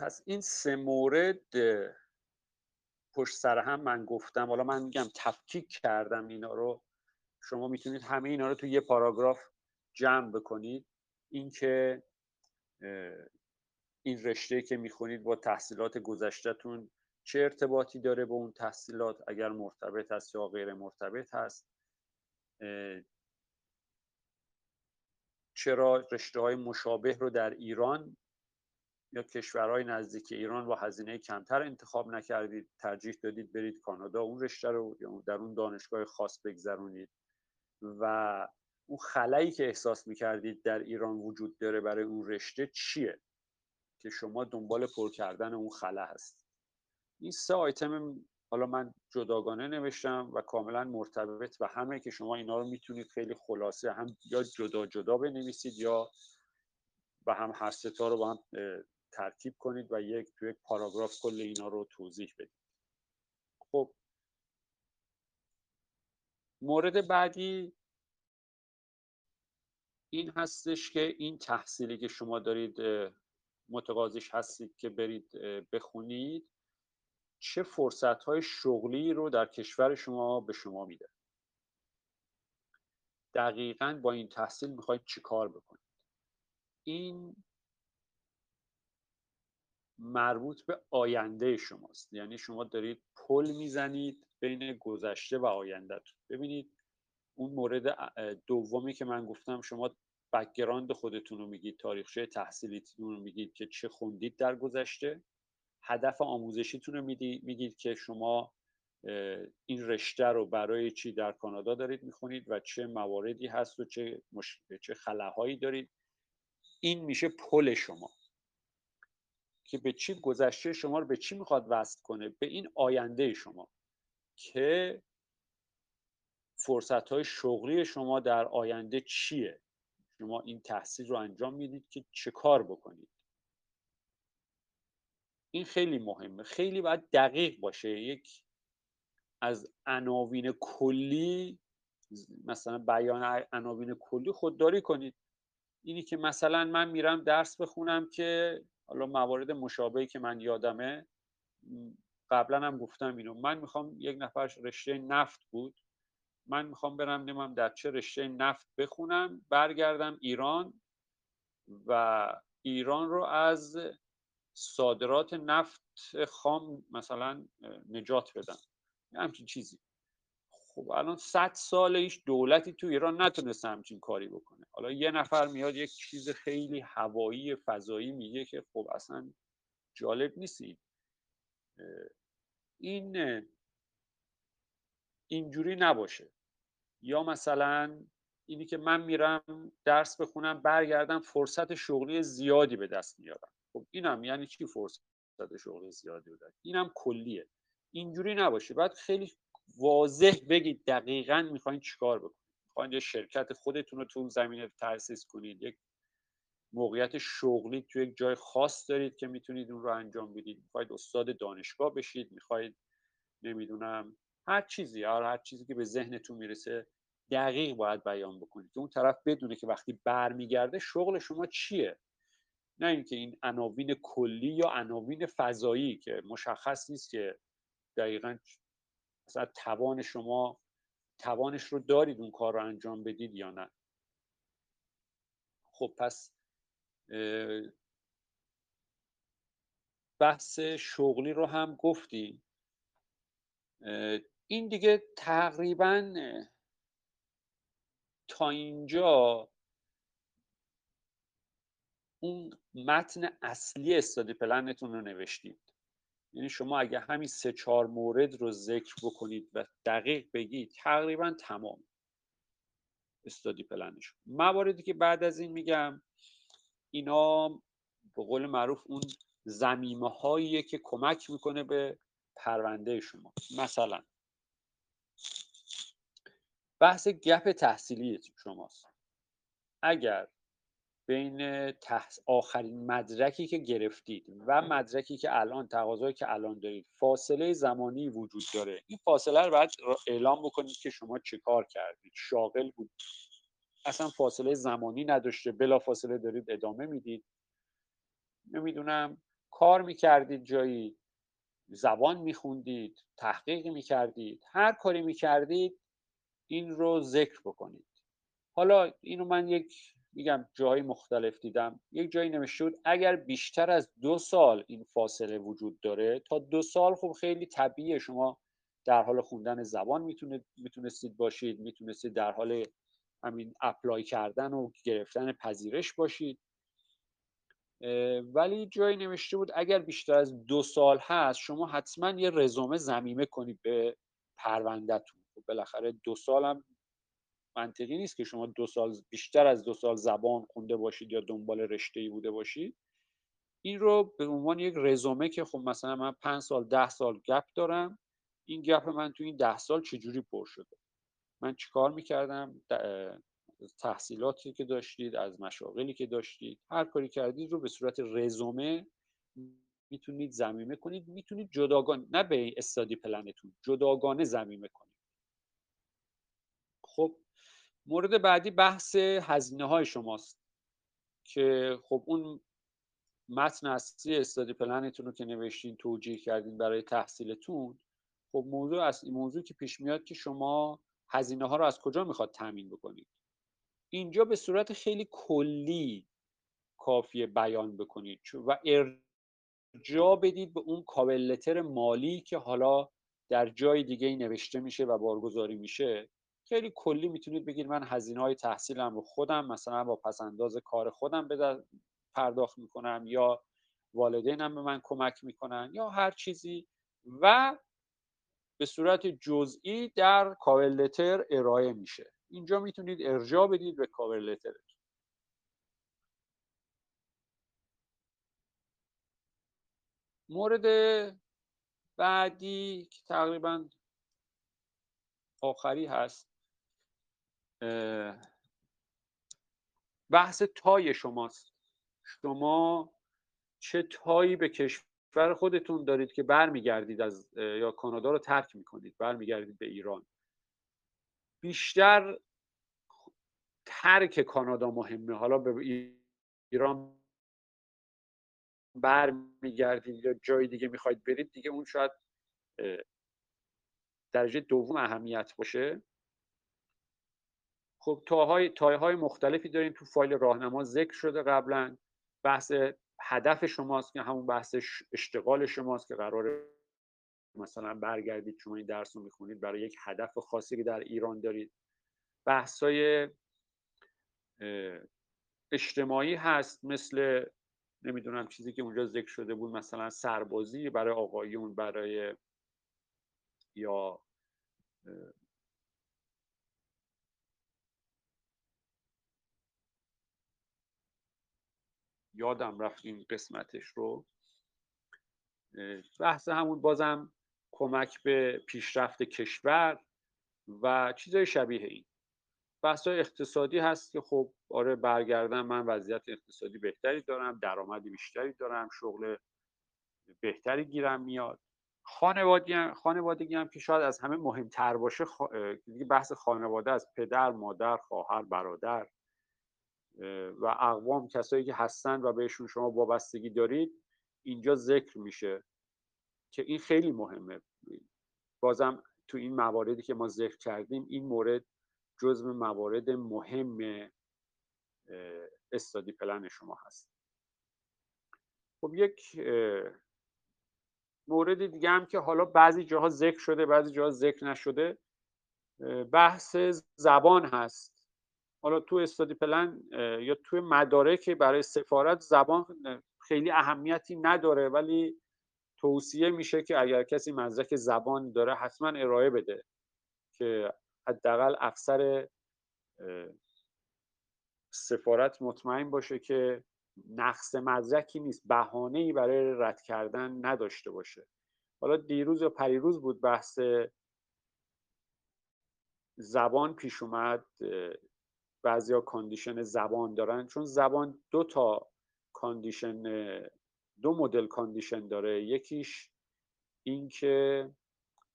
پس این سه مورد پشت سر هم من گفتم. حالا من میگم تفکیک کردم اینا رو، شما میتونید همه اینا رو تو یه پاراگراف جمع بکنید. اینکه این رشته که میخونید با تحصیلات گذشته‌تون چه ارتباطی داره با اون تحصیلات، اگر مرتبط هست یا غیر مرتبط هست، چرا رشته‌های مشابه رو در ایران یا کشورهای نزدیک ایران با هزینه کمتر انتخاب نکردید، ترجیح دادید برید کانادا اون رشته رو یا در اون دانشگاه خاص بگذرونید، و اون خلایی که احساس می‌کردید در ایران وجود داره برای اون رشته چیه که شما دنبال پر کردن اون خلا هست. این سه آیتم حالا من جداگانه نوشتم و کاملا مرتبط و همه، که شما اینا رو میتونید خیلی خلاصه هم یا جدا جدا بنویسید یا و هم هر سه تا رو با هم ترکیب کنید و توی یک پاراگراف کل اینا رو توضیح بدید. خب مورد بعدی این هستش که این تحصیلی که شما دارید متقاضیش هستید که برید بخونید چه فرصت‌های شغلی رو در کشور شما به شما میده. دقیقاً با این تحصیل میخواید چی کار بکنید. این مربوط به آینده شماست. یعنی شما دارید پل میزنید بین گذشته و آیندهتون. ببینید اون مورد دومی که من گفتم، شما بک‌گراند خودتون رو میگید، تاریخچه تحصیلیتون رو میگید که چه خوندید در گذشته، هدف آموزشیتون رو میگید که شما این رشته رو برای چی در کانادا دارید میخونید و چه مواردی هست و چه خلاهایی دارید. این میشه پل شما که به چی، گذشته شما رو به چی میخواد وصل کنه، به این آینده شما که فرصت‌های شغلی شما در آینده چیه. شما این تحصیل رو انجام میدید که چه کار بکنید. این خیلی مهمه، خیلی باید دقیق باشه. یک از عناوین کلی، مثلا بیان عناوین کلی خودداری کنید. اینی که مثلا من میرم درس بخونم که حالا موارد مشابهی که من یادمه، قبلا هم گفتم اینو، من میخوام، یک نفر رشته نفت بود، من میخوام برم نمیم در چه رشته نفت بخونم، برگردم ایران و ایران رو از صادرات نفت خام مثلا نجات بدم، همچین چیزی. خب الان 100 ساله هیچ دولتی تو ایران نتونسته همچین کاری بکنه. حالا یه نفر میاد یک چیز خیلی هوایی فضایی میگه که خب اصلا جالب نیست. این اینجوری نباشه. یا مثلا اینی که من میرم درس بخونم برگردم فرصت شغلی زیادی به دست میارم. خب اینم یعنی چی فرصت شغلی زیادی بوده؟ اینم کلیه. اینجوری نباشه. باید خیلی واضح بگید دقیقاً میخواین چیکار بکنید. میخواین یه شرکت خودتون رو تو اون زمینه تأسیس کنید، یک موقعیت شغلی تو یک جای خاص دارید که میتونید اون رو انجام بدید، میخواید استاد دانشگاه بشید، میخواید نمیدونم هر چیزی، هر چیزی که به ذهنتون میرسه دقیق باید بیان بکنید که اون طرف بدونه که وقتی برمیگرده شغل شما چیه. نه اینکه این عناوین کلی یا عناوین فضایی که مشخص نیست که دقیقاً مثلا توان شما، توانش رو دارید اون کار رو انجام بدید یا نه. خب پس بحث شغلی رو هم گفتیم. این دیگه تقریباً تا اینجا اون متن اصلی استادی پلنتون رو نوشتید. یعنی شما اگه همین 3-4 مورد رو ذکر بکنید و دقیق بگید تقریبا تمام استادی پلنش. مواردی که بعد از این میگم، اینا به قول معروف اون زمیمه هاییه که کمک میکنه به پرونده شما. مثلا بحث گپ تحصیلی شماست. اگر بین آخرین مدرکی که گرفتید و مدرکی که الان، تقاضایی که الان دارید، فاصله زمانی وجود داره، این فاصله رو باید اعلام بکنید که شما چه کار کردید، شاغل بود، اصلا فاصله زمانی نداشته، بلا فاصله دارید ادامه میدید، نمیدونم کار میکردید، جایی زبان میخوندید، تحقیق میکردید، هر کاری میکردید این رو ذکر بکنید. حالا اینو من یک میگم جای مختلف دیدم، یک جایی نوشته بود اگر بیشتر از 2 سال این فاصله وجود داره، تا 2 سال خب خیلی طبیعیه، شما در حال خوندن زبان میتونستید باشید، میتونستید در حال همین اپلای کردن و گرفتن پذیرش باشید. ولی جایی نوشته بود اگر بیشتر از 2 سال هست شما حتما یه رزومه ضمیمه کنید به پروندهتون. بالاخره 2 سال هم منطقی نیست که شما 2 سال بیشتر از 2 سال زبان خونده باشید یا دنبال رشته‌ای بوده باشید. این رو به عنوان یک رزومه که خب مثلا من 5 سال 10 سال گپ دارم، این گپ من تو این 10 سال چجوری پر شده، من چیکار میکردم، تحصیلاتی که داشتید، از مشاغلی که داشتید، هر کاری کردید رو به صورت رزومه میتونید ضمیمه کنید. میتونید جداگانه، نه به استادی پلنتون، جداگانه ضمیمه کنید. خب مورد بعدی بحث هزینه های شماست که خب اون متن اصلی استادی پلنتون رو که نوشتین، توجیه کردین برای تحصیلتون، خب موضوع که پیش میاد که شما هزینه ها رو از کجا میخواد تامین بکنید. اینجا به صورت خیلی کلی کافیه بیان بکنید و ارجاع بدید به اون کاور لتر مالی که حالا در جای دیگه نوشته میشه و بارگذاری میشه. خیلی کلی میتونید بگید من هزینه های تحصیلم رو خودم مثلا با پسنداز کار خودم پرداخت میکنم، یا والدینم به من کمک میکنن، یا هر چیزی، و به صورت جزئی در کاور لتر ارائه میشه. اینجا میتونید ارجاع بدید به کاور لتر. مورد بعدی که تقریبا آخری هست بحث تای شماست. شما چه تایی به کشور خودتون دارید که برمیگردید، از یا کانادا رو ترک میکنید برمیگردید به ایران. بیشتر ترک کانادا مهمه، حالا به ایران برمیگردید یا جای دیگه میخواید برید دیگه اون شاید درجه دوم اهمیت باشه. خب تایهای مختلفی داریم، تو فایل راهنما ذکر شده قبلا. بحث هدف شماست که همون بحث اشتغال شماست که قراره مثلا برگردید، شما این درس رو میخونید برای یک هدف خاصی که در ایران دارید. بحث‌های اجتماعی هست، مثل نمیدونم چیزی که اونجا ذکر شده بود، مثلا سربازی برای آقایون، برای یا یادم رفت این قسمتش رو. بحث همون بازم کمک به پیشرفت کشور و چیزای شبیه این. بحث‌های اقتصادی هست که خب آره برگردم من وضعیت اقتصادی بهتری دارم، درآمد بیشتری دارم، شغل بهتری گیرم میاد. خانوادگی هم که شاید از همه مهمتر باشه، بحث خانواده است، پدر، مادر، خواهر، برادر و اقوام، کسایی که هستن و بهشون شما وابستگی دارید اینجا ذکر میشه که این خیلی مهمه. بازم تو این مواردی که ما ذکر کردیم این مورد جزو موارد مهم استادی پلن شما هست. خب یک مورد دیگه هم که حالا بعضی جاها ذکر شده بعضی جاها ذکر نشده بحث زبان هست. حالا تو استادی پلن یا توی مدارک برای سفارت زبان خیلی اهمیتی نداره، ولی توصیه میشه که اگر کسی مدرک زبان داره حتما ارائه بده که حداقل افسر سفارت مطمئن باشه که نقص مدرکی نیست، بهانه‌ای برای رد کردن نداشته باشه. حالا دیروز یا پریروز بود بحث زبان پیش اومد، بعضیا کاندیشن زبان دارن، چون زبان 2 مدل کاندیشن داره. یکیش این که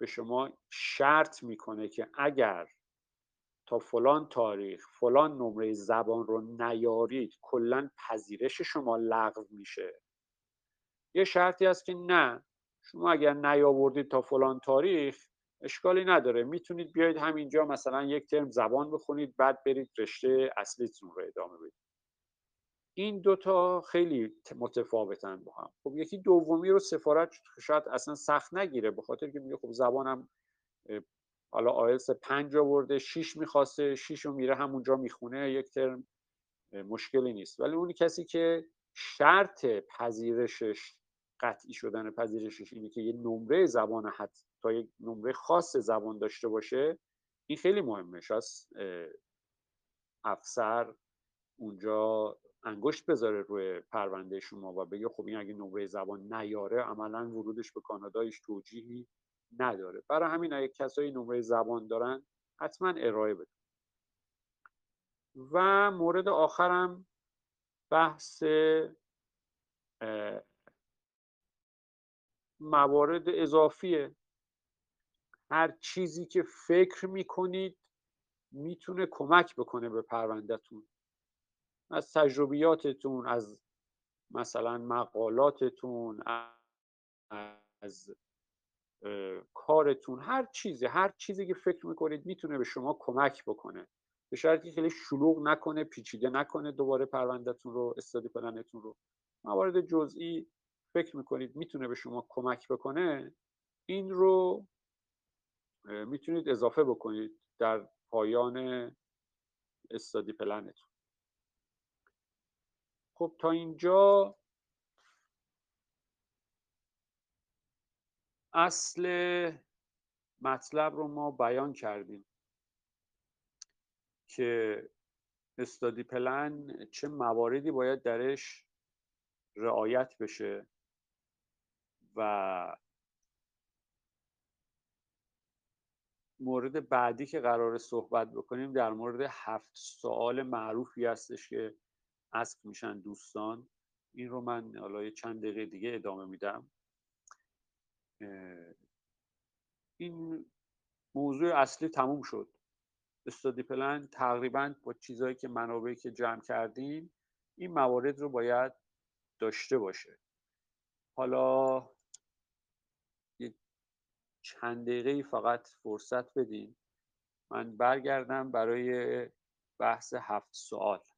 به شما شرط میکنه که اگر تا فلان تاریخ فلان نمره زبان رو نیارید کلا پذیرش شما لغو میشه. یه شرطی هست که نه شما اگر نیاوردید تا فلان تاریخ اشکالی نداره، میتونید بیاید همینجا مثلا یک ترم زبان بخونید بعد برید رشته اصلیتون رو ادامه بدید. این دوتا خیلی متفاوتن با هم. خب یکی دومی رو سفارت شاید اصلا سخت نگیره به خاطر که میگه خب زبانم حالا آیلتس 5 آورده 6 میخواسته 6 رو میره همونجا میخونه یک ترم، مشکلی نیست. ولی اون کسی که شرط پذیرشش قطعی شدن پذیرشش اینه که یه نمره زبان تا یک نمره خاص زبان داشته باشه، این خیلی مهمه. شاید افسر اونجا انگشت بذاره روی پرونده شما و بگه خب این اگه نمره زبان نیاره عملا ورودش به کانادایش توجیهی نداره. برای همین اگه کسایی نمره زبان دارن حتما ارائه بده. و مورد آخرم بحث موارد اضافیه. هر چیزی که فکر میکنید میتونه کمک بکنه به پروندهتون، از تجربیاتتون، از مثلا مقالاتتون، از کارتون، هر چیزی که فکر میکنید میتونه به شما کمک بکنه، به شرطی که خیلی شلوغ نکنه، پیچیده نکنه دوباره پروندهتون رو، استادی پلنتون رو. موارد جزئی فکر میکنید میتونه به شما کمک بکنه، این رو میتونید اضافه بکنید در پایان استادی پلنتون. خب تا اینجا اصل مطلب رو ما بیان کردیم که استادی پلن چه مواردی باید درش رعایت بشه و مورد بعدی که قراره صحبت بکنیم در مورد 7 سوال معروفی هستش که عصب میشن دوستان. این رو من حالا چند دقیقه دیگه ادامه میدم. این موضوع اصلی تموم شد. استادی پلن تقریبا با چیزهایی که منابعی که جمع کردیم این موارد رو باید داشته باشه. حالا یه چند دقیقه فقط فرصت بدین من برگردم برای بحث 7 سوال.